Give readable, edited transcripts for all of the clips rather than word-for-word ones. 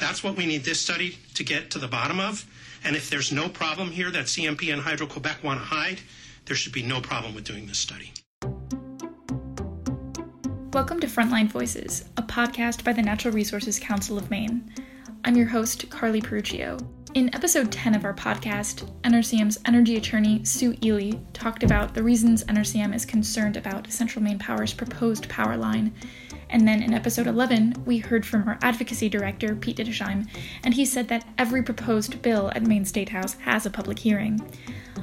That's what we need this study to get to the bottom of. And if there's no problem here that CMP and Hydro-Quebec want to hide, there should be no problem with doing this study. Welcome to Frontline Voices, a podcast by the Natural Resources Council of Maine. I'm your host, Carly Peruccio. In episode 10 of our podcast, NRCM's energy attorney, Sue Ely, talked about the reasons NRCM is concerned about Central Maine Power's proposed power line. And then in episode 11, we heard from our advocacy director, Pete Dittersheim, and he said that every proposed bill at Maine State House has a public hearing.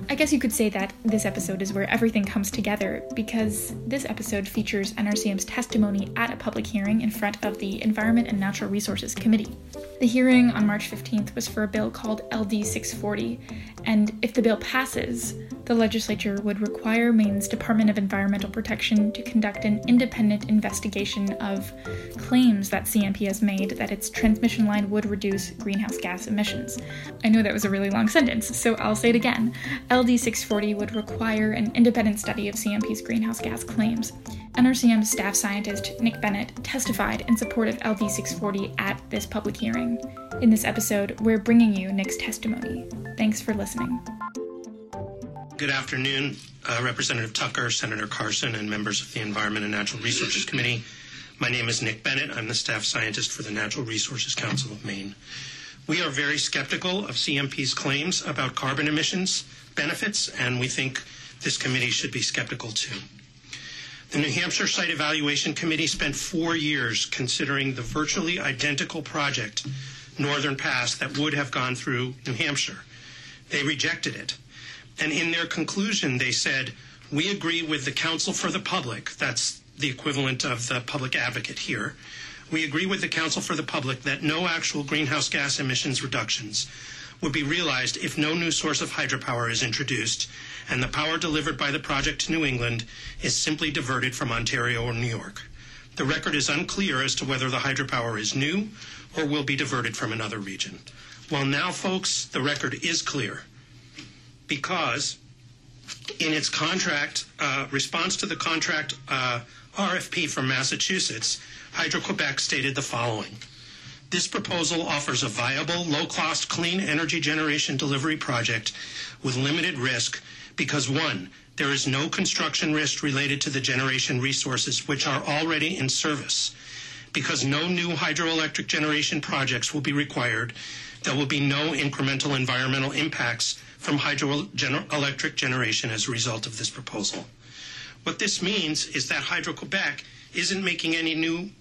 I guess you could say that this episode is where everything comes together, because this episode features NRCM's testimony at a public hearing in front of the Environment and Natural Resources Committee. The hearing on March 15th was for a bill called LD 640, and if the bill passes, the legislature would require Maine's Department of Environmental Protection to conduct an independent investigation of claims that CMP has made that its transmission line would reduce greenhouse gas emissions. I know that was a really long sentence, so I'll say it again. LD 640 would require an independent study of CMP's greenhouse gas claims. NRCM staff scientist Nick Bennett testified in support of LD 640 at this public hearing. In this episode, we're bringing you Nick's testimony. Thanks for listening. Good afternoon, Representative Tucker, Senator Carson, and members of the Environment and Natural Resources Committee. My name is Nick Bennett. I'm the staff scientist for the Natural Resources Council of Maine. We are very skeptical of CMP's claims about carbon emissions benefits, and we think this committee should be skeptical too. The New Hampshire Site Evaluation Committee spent 4 years considering the virtually identical project, Northern Pass, that would have gone through New Hampshire. They rejected it. And in their conclusion, they said, we agree with the Council for the Public, that's the equivalent of the public advocate here, we agree with the Council for the Public that no actual greenhouse gas emissions reductions would be realized if no new source of hydropower is introduced, and the power delivered by the project to New England is simply diverted from Ontario or New York. The record is unclear as to whether the hydropower is new or will be diverted from another region. Well, now, folks, the record is clear, because in its contract, response to the contract RFP from Massachusetts, Hydro-Quebec stated the following. This proposal offers a viable, low-cost, clean energy generation delivery project with limited risk because, one, there is no construction risk related to the generation resources which are already in service. Because no new hydroelectric generation projects will be required, there will be no incremental environmental impacts from hydroelectric generation as a result of this proposal. What this means is that Hydro-Quebec isn't making any new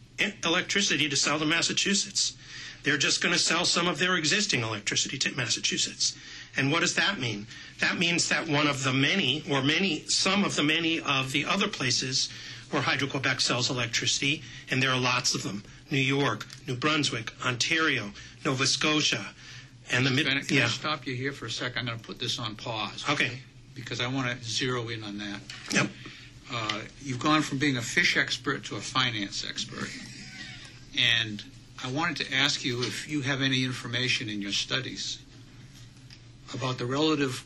electricity to sell to Massachusetts. They're just going to sell some of their existing electricity to Massachusetts. And what does that mean? That means that some of the many of the other places where Hydro-Quebec sells electricity, and there are lots of them, New York, New Brunswick, Ontario, Nova Scotia, and the Midwest. Can I stop you here for a second? I'm going to put this on pause. Okay. Because I want to zero in on that. Yep. You've gone from being a fish expert to a finance expert. And I wanted to ask you if you have any information in your studies about the relative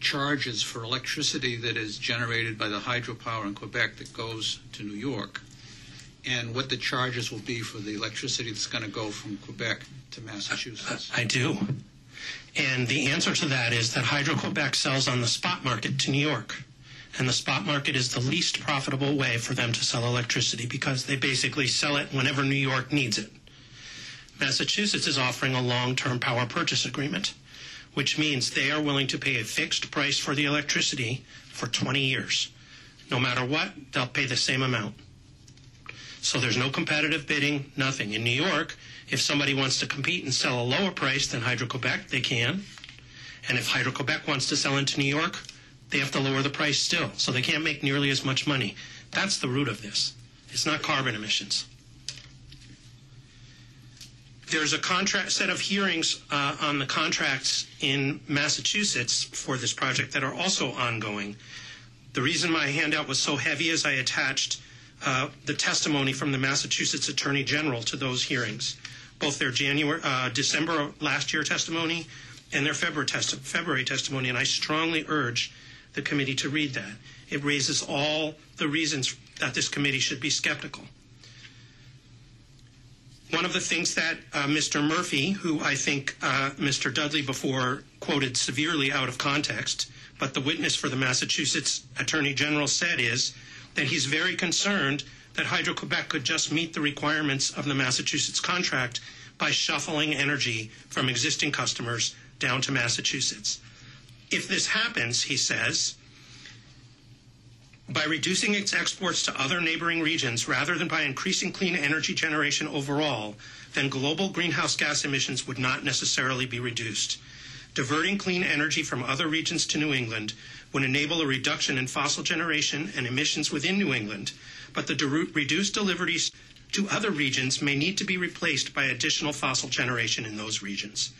charges for electricity that is generated by the hydropower in Quebec that goes to New York, and what the charges will be for the electricity that's going to go from Quebec to Massachusetts. I do. And the answer to that is that Hydro-Quebec sells on the spot market to New York. And the spot market is the least profitable way for them to sell electricity because they basically sell it whenever New York needs it. Massachusetts is offering a long-term power purchase agreement, which means they are willing to pay a fixed price for the electricity for 20 years. No matter what, they'll pay the same amount. So there's no competitive bidding, nothing. In New York, if somebody wants to compete and sell a lower price than Hydro-Quebec, they can. And if Hydro-Quebec wants to sell into New York, they have to lower the price still, so they can't make nearly as much money. That's the root of this. It's not carbon emissions. There's a contract set of hearings on the contracts in Massachusetts for this project that are also ongoing. The reason my handout was so heavy is I attached the testimony from the Massachusetts Attorney General to those hearings, both their December last year testimony and their February testimony, and I strongly urge the committee to read that. It raises all the reasons that this committee should be skeptical. One of the things that Mr. Murphy, who I think Mr. Dudley before quoted severely out of context, but the witness for the Massachusetts Attorney General said is that he's very concerned that Hydro-Quebec could just meet the requirements of the Massachusetts contract by shuffling energy from existing customers down to Massachusetts. If this happens, he says, by reducing its exports to other neighboring regions rather than by increasing clean energy generation overall, then global greenhouse gas emissions would not necessarily be reduced. Diverting clean energy from other regions to New England would enable a reduction in fossil generation and emissions within New England, but the reduced deliveries to other regions may need to be replaced by additional fossil generation in those regions.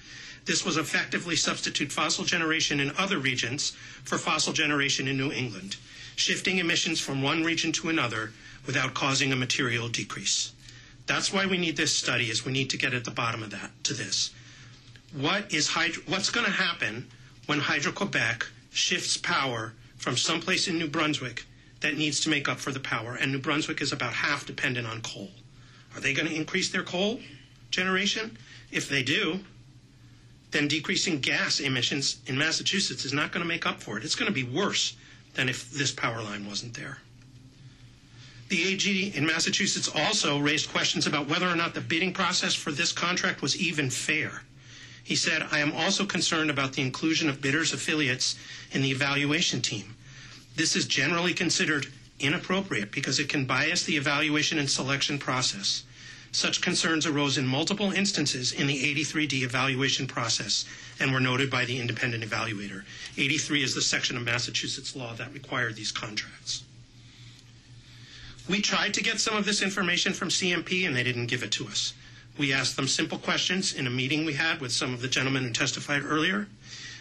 This was effectively substitute fossil generation in other regions for fossil generation in New England, shifting emissions from one region to another without causing a material decrease. That's why we need this study, is we need to get at the bottom of that, to this. What's going to happen when Hydro-Quebec shifts power from someplace in New Brunswick that needs to make up for the power, and New Brunswick is about half dependent on coal? Are they going to increase their coal generation? If they do, then decreasing gas emissions in Massachusetts is not going to make up for it. It's going to be worse than if this power line wasn't there. The AG in Massachusetts also raised questions about whether or not the bidding process for this contract was even fair. He said, I am also concerned about the inclusion of bidders' affiliates in the evaluation team. This is generally considered inappropriate because it can bias the evaluation and selection process. Such concerns arose in multiple instances in the 83D evaluation process and were noted by the independent evaluator. 83 is the section of Massachusetts law that required these contracts. We tried to get some of this information from CMP and they didn't give it to us. We asked them simple questions in a meeting we had with some of the gentlemen who testified earlier.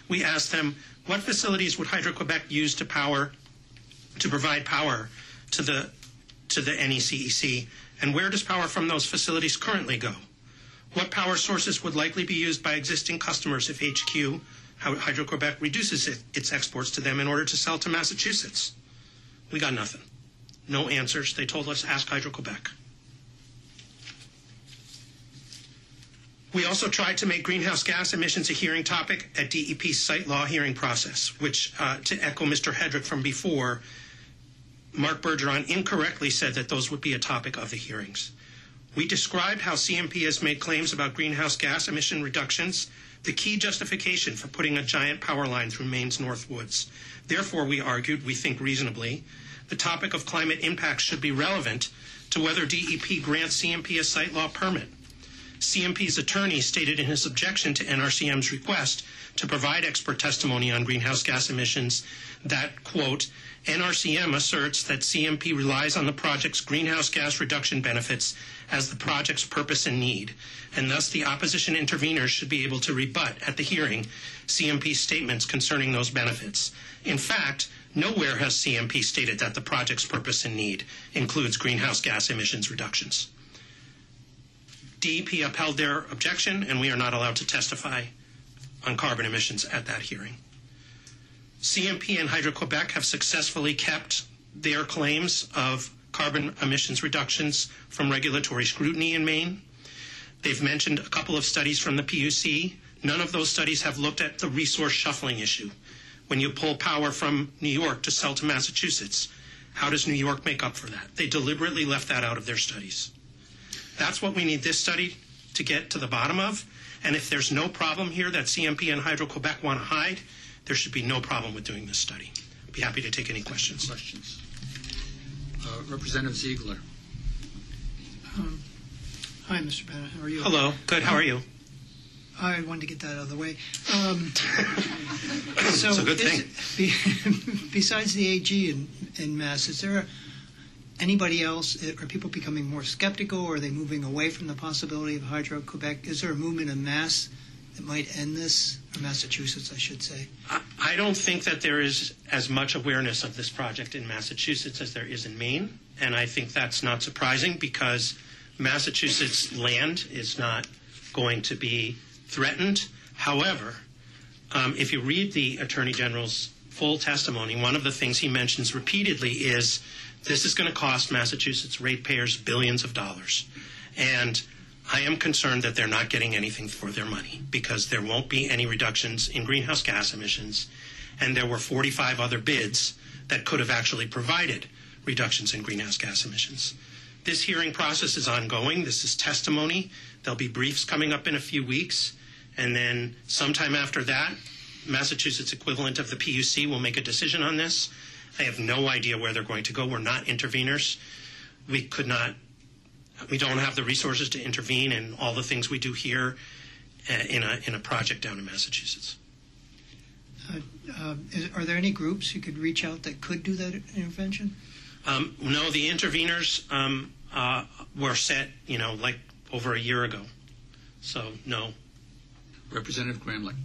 We asked them, what facilities would Hydro-Quebec use to provide power to the NECEC? And where does power from those facilities currently go? What power sources would likely be used by existing customers if HQ, Hydro-Quebec, reduces its exports to them in order to sell to Massachusetts? We got nothing. No answers. They told us, ask Hydro-Quebec. We also tried to make greenhouse gas emissions a hearing topic at DEP's site law hearing process, which, to echo Mr. Hedrick from before, Mark Bergeron incorrectly said that those would be a topic of the hearings. We described how CMP has made claims about greenhouse gas emission reductions, the key justification for putting a giant power line through Maine's North Woods. Therefore, we argued, we think reasonably, the topic of climate impacts should be relevant to whether DEP grants CMP a site law permit. CMP's attorney stated in his objection to NRCM's request to provide expert testimony on greenhouse gas emissions that, quote, NRCM asserts that CMP relies on the project's greenhouse gas reduction benefits as the project's purpose and need, and thus the opposition interveners should be able to rebut at the hearing CMP's statements concerning those benefits. In fact, nowhere has CMP stated that the project's purpose and need includes greenhouse gas emissions reductions. DEP upheld their objection, and we are not allowed to testify on carbon emissions at that hearing. CMP and Hydro-Quebec have successfully kept their claims of carbon emissions reductions from regulatory scrutiny in Maine. They've mentioned a couple of studies from the PUC. None of those studies have looked at the resource shuffling issue. When you pull power from New York to sell to Massachusetts, how does New York make up for that? They deliberately left that out of their studies. That's what we need this study to get to the bottom of. And if there's no problem here that CMP and Hydro-Quebec want to hide, there should be no problem with doing this study. I'd be happy to take any questions. Representative Ziegler. Hi, Mr. Bennett. How are you? Hello. Good. How are you? I wanted to get that out of the way. So it's a good thing. Besides the AG in Mass, is there anybody else? Are people becoming more skeptical? Or are they moving away from the possibility of Hydro-Quebec? Is there a movement in Mass that might end this? Or Massachusetts, I should say. I don't think that there is as much awareness of this project in Massachusetts as there is in Maine, and I think that's not surprising because Massachusetts land is not going to be threatened. However, if you read the Attorney General's full testimony, one of the things he mentions repeatedly is this is going to cost Massachusetts ratepayers billions of dollars. And I am concerned that they're not getting anything for their money because there won't be any reductions in greenhouse gas emissions, and there were 45 other bids that could have actually provided reductions in greenhouse gas emissions. This hearing process is ongoing. This is testimony. There'll be briefs coming up in a few weeks, and then sometime after that, Massachusetts equivalent of the PUC will make a decision on this. I have no idea where they're going to go. We're not interveners. We don't have the resources to intervene in all the things we do here in a project down in Massachusetts. Are there any groups you could reach out that could do that intervention? No, the interveners were set, you know, like over a year ago. So, no. Representative Gramlich.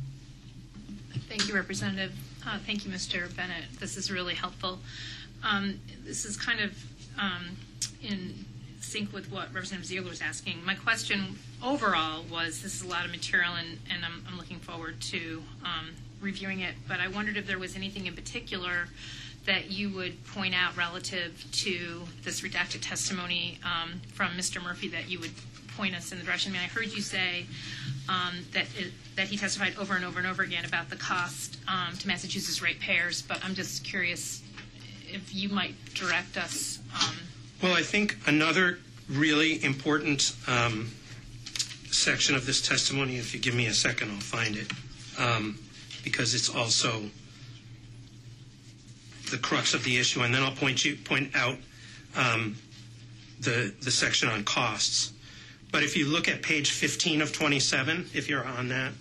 Thank you, Representative. Thank you, Mr. Bennett. This is really helpful. This is kind of in sync with what Representative Ziegler was asking. My question overall was, this is a lot of material, and I'm looking forward to reviewing it, but I wondered if there was anything in particular that you would point out relative to this redacted testimony from Mr. Murphy that you would point us in the direction. I mean, I heard you say that he testified over and over and over again about the cost to Massachusetts ratepayers, but I'm just curious if you might direct us. Well, I think another really important section of this testimony, if you give me a second, I'll find it, because it's also the crux of the issue. And then I'll point out the section on costs. But if you look at page 15 of 27, if you're on that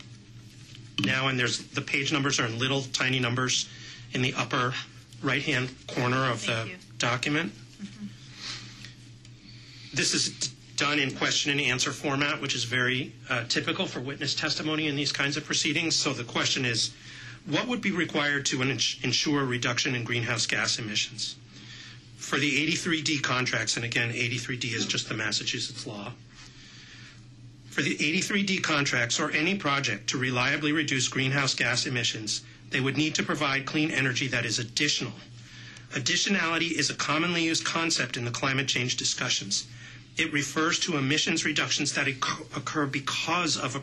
now, and there's the page numbers are in little tiny numbers in the upper right-hand corner of the document. This is done in question and answer format, which is very typical for witness testimony in these kinds of proceedings. So the question is, what would be required to ensure a reduction in greenhouse gas emissions? For the 83D contracts, and again, 83D is just the Massachusetts law. For the 83D contracts or any project to reliably reduce greenhouse gas emissions, they would need to provide clean energy that is additional. Additionality is a commonly used concept in the climate change discussions. It refers to emissions reductions that occur because of a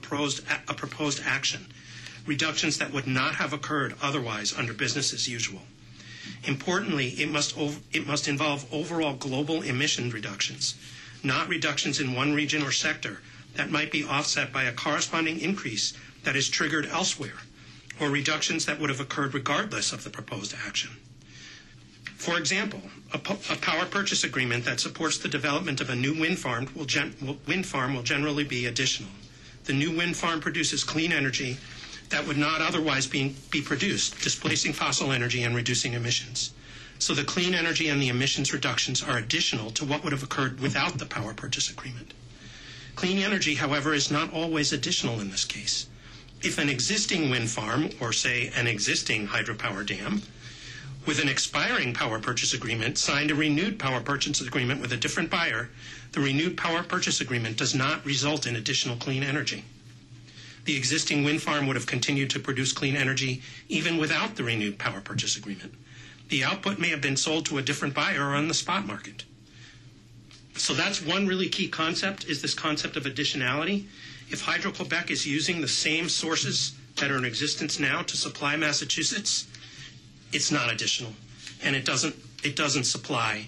proposed action, reductions that would not have occurred otherwise under business as usual. Importantly, it must involve overall global emission reductions, not reductions in one region or sector that might be offset by a corresponding increase that is triggered elsewhere, or reductions that would have occurred regardless of the proposed action. For example, a power purchase agreement that supports the development of a new wind farm will generally be additional. The new wind farm produces clean energy that would not otherwise be produced, displacing fossil energy and reducing emissions. So the clean energy and the emissions reductions are additional to what would have occurred without the power purchase agreement. Clean energy, however, is not always additional in this case. If an existing wind farm, or say an existing hydropower dam, with an expiring power purchase agreement, signed a renewed power purchase agreement with a different buyer, the renewed power purchase agreement does not result in additional clean energy. The existing wind farm would have continued to produce clean energy even without the renewed power purchase agreement. The output may have been sold to a different buyer or on the spot market. So that's one really key concept, is this concept of additionality. If Hydro-Quebec is using the same sources that are in existence now to supply Massachusetts, it's not additional, and it doesn't supply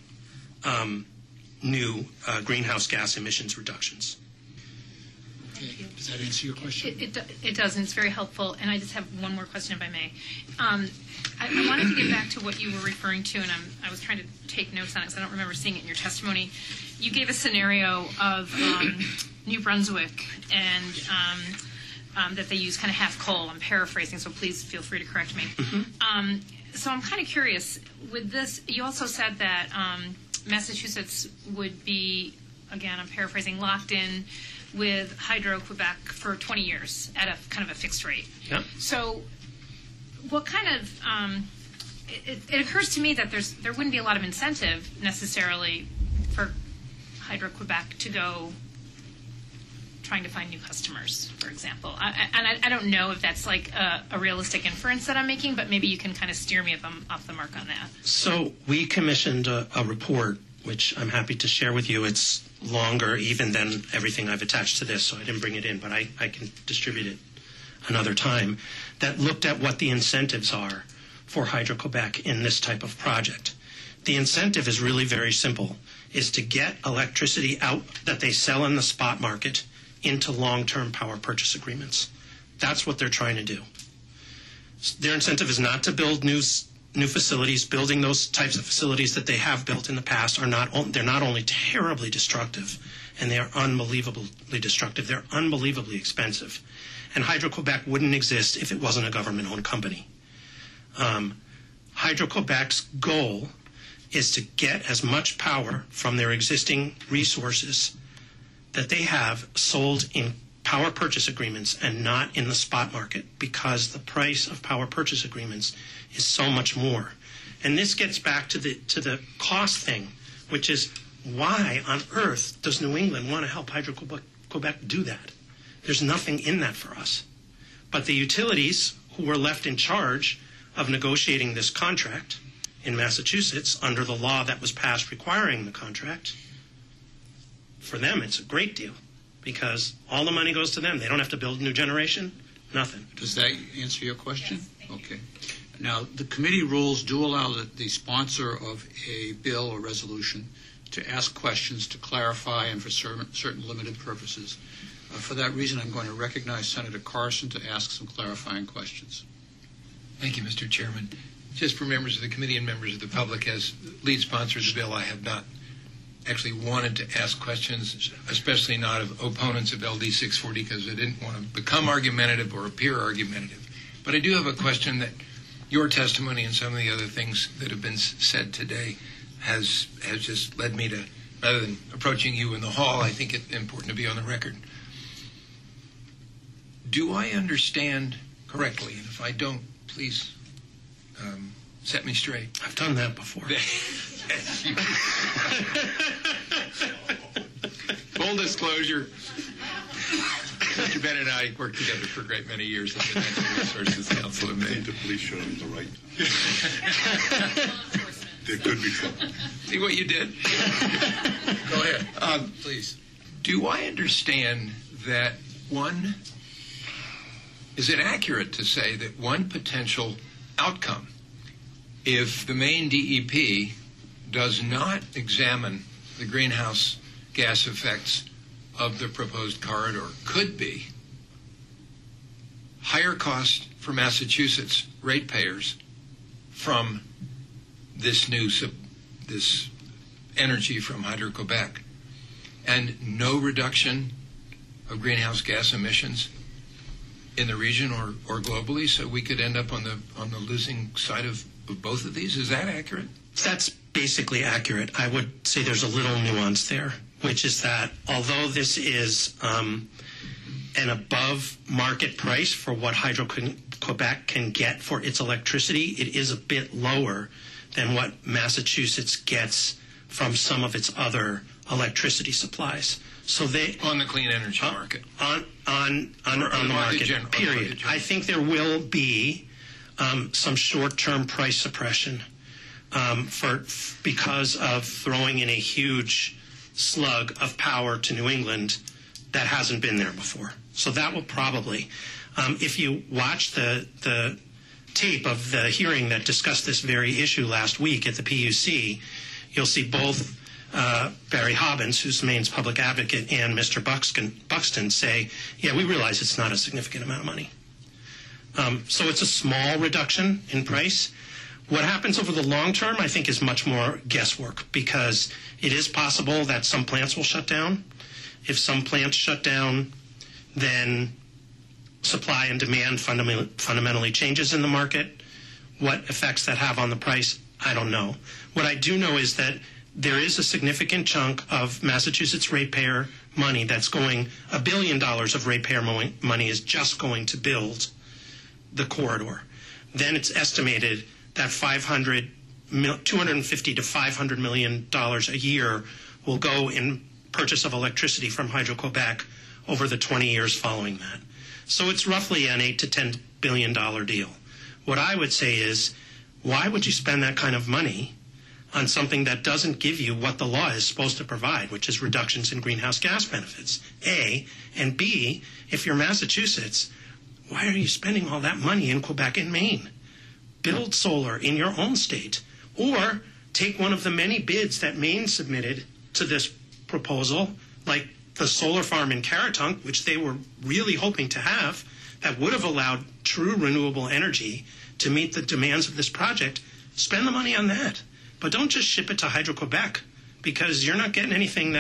new greenhouse gas emissions reductions. Thank you. Does that answer your question? It does, and it's very helpful. And I just have one more question, if I may. I wanted to get back to what you were referring to, and I was trying to take notes on it because I don't remember seeing it in your testimony. You gave a scenario of New Brunswick and that they use kind of half coal. I'm paraphrasing, so please feel free to correct me. So I'm kind of curious, with this, you also said that Massachusetts would be, again, I'm paraphrasing, locked in with Hydro-Quebec for 20 years at a kind of a fixed rate. Yeah. So what kind of, it occurs to me that there wouldn't be a lot of incentive necessarily for Hydro-Quebec to go trying to find new customers, for example. I don't know if that's like a realistic inference that I'm making, but maybe you can kind of steer me if I'm off the mark on that. So we commissioned a report which I'm happy to share with you. It's longer even than everything I've attached to this, so I didn't bring it in, but I can distribute it another time, that looked at what the incentives are for Hydro-Quebec in this type of project. The incentive is really very simple, is to get electricity out that they sell in the spot market into long-term power purchase agreements. That's what they're trying to do. Their incentive is not to build new facilities. Building those types of facilities that they have built in the past are not only terribly destructive, and they are unbelievably destructive, they're unbelievably expensive. And Hydro-Quebec wouldn't exist if it wasn't a government-owned company. Hydro-Quebec's goal is to get as much power from their existing resources that they have sold in power purchase agreements and not in the spot market, because the price of power purchase agreements is so much more. And this gets back to the cost thing, which is why on earth does New England want to help Hydro-Quebec do that? There's nothing in that for us. But the utilities who were left in charge of negotiating this contract in Massachusetts under the law that was passed requiring the contract, for them it's a great deal, because all the money goes to them. They don't have to build new generation, nothing. Does that answer your question? Yes, okay. Now, the committee rules do allow the sponsor of a bill or resolution to ask questions to clarify and for certain limited purposes. For that reason, I'm going to recognize Senator Carson to ask some clarifying questions. Thank you, Mr. Chairman. Just for members of the committee and members of the public, as lead sponsor of the bill, I have not actually wanted to ask questions, especially not of opponents of LD 640, because I didn't want to become argumentative or appear argumentative. But I do have a question that your testimony and some of the other things that have been said today has just led me to, rather than approaching you in the hall, I think it's important to be on the record. Do I understand correctly? And if I don't, please set me straight. I've done that before. Full disclosure, Mr. Bennett and I worked together for a great many years at the Natural Resources Council of Maine. I think the police showed him the right. There could be trouble. See what you did? Go ahead. Please. Do I understand that one... Is it accurate to say that one potential outcome, if the Maine DEP does not examine the greenhouse gas effects of the proposed corridor, could be higher cost for Massachusetts ratepayers from this this energy from Hydro-Quebec, and no reduction of greenhouse gas emissions in the region or globally, so we could end up on the losing side of both of these? Is that accurate? That's basically accurate. I would say there's a little nuance there, which is that although this is an above market price for what Hydro-Quebec can get for its electricity, it is a bit lower than what Massachusetts gets from some of its other electricity supplies. So they, on the clean energy market, on the market, period. I think there will be some short-term price suppression because of throwing in a huge slug of power to New England that hasn't been there before. So that will probably, if you watch the tape of the hearing that discussed this very issue last week at the PUC, you'll see both Barry Hobbins, who's Maine's public advocate, and Mr. Buxton say, yeah, we realize it's not a significant amount of money. So it's a small reduction in price. What happens over the long term, I think, is much more guesswork, because it is possible that some plants will shut down. If some plants shut down, then supply and demand fundamentally changes in the market. What effects that have on the price, I don't know. What I do know is that there is a significant chunk of Massachusetts ratepayer money that's going, $1 billion of ratepayer money is just going to build the corridor. Then it's estimated that $250 to $500 million a year will go in purchase of electricity from Hydro-Quebec over the 20 years following that. So it's roughly an $8 to $10 billion deal. What I would say is, why would you spend that kind of money on something that doesn't give you what the law is supposed to provide, which is reductions in greenhouse gas benefits, A. And B, if you're Massachusetts, why are you spending all that money in Quebec and Maine? Build solar in your own state, or take one of the many bids that Maine submitted to this proposal, like the solar farm in Caratunk, which they were really hoping to have, that would have allowed true renewable energy to meet the demands of this project. Spend the money on that. But don't just ship it to Hydro-Quebec, because you're not getting anything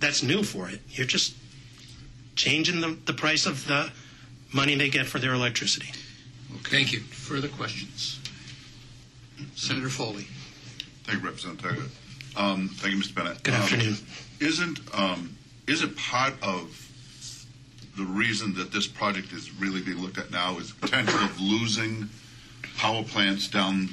that's new for it. You're just changing the price of the money they get for their electricity. Okay. Thank you. Further questions? Senator Foley. Thank you, Representative Taggart. Thank you, Mr. Bennett. Good afternoon. Isn't part of the reason that this project is really being looked at now is the potential of losing power plants down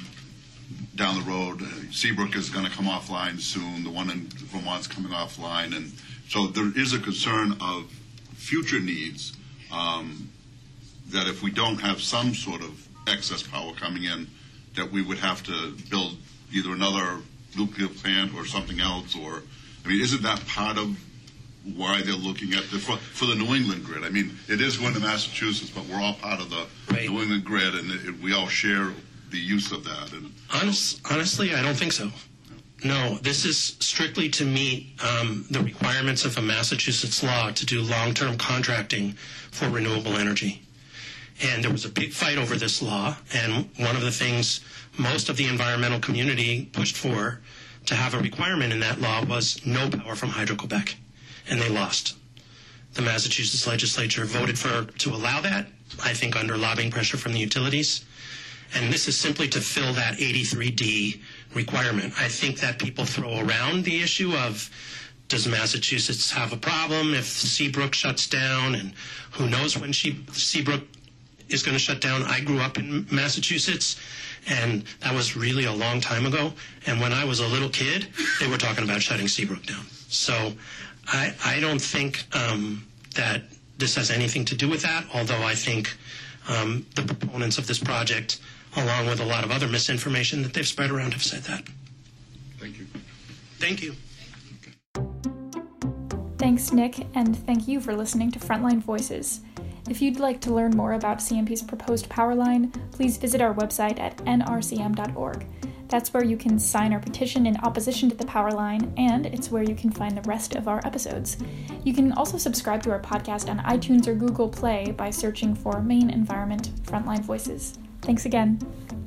the road? Seabrook is going to come offline soon. The one in Vermont's coming offline. And so there is a concern of future needs, that if we don't have some sort of excess power coming in, that we would have to build either another nuclear plant or something else. Or, I mean, isn't that part of why they're looking at for the New England grid? I mean, it is going to Massachusetts, but we're all part of the right. New England grid, and we all share the use of that. And honestly, I don't think so. No, this is strictly to meet the requirements of a Massachusetts law to do long-term contracting for renewable energy. And there was a big fight over this law, and one of the things most of the environmental community pushed for to have a requirement in that law was no power from Hydro-Quebec, and they lost. The Massachusetts legislature voted to allow that, I think under lobbying pressure from the utilities, and this is simply to fill that 83D requirement. I think that people throw around the issue of, does Massachusetts have a problem if Seabrook shuts down, and who knows when Seabrook is going to shut down. I grew up in Massachusetts, and that was really a long time ago. And when I was a little kid, they were talking about shutting Seabrook down. So I don't think that this has anything to do with that, although I think the proponents of this project, along with a lot of other misinformation that they've spread around, have said that. Thank you. Thank you. Thanks, Nick, and thank you for listening to Frontline Voices. If you'd like to learn more about CMP's proposed power line, please visit our website at nrcm.org. That's where you can sign our petition in opposition to the power line, and it's where you can find the rest of our episodes. You can also subscribe to our podcast on iTunes or Google Play by searching for Maine Environment Frontline Voices. Thanks again.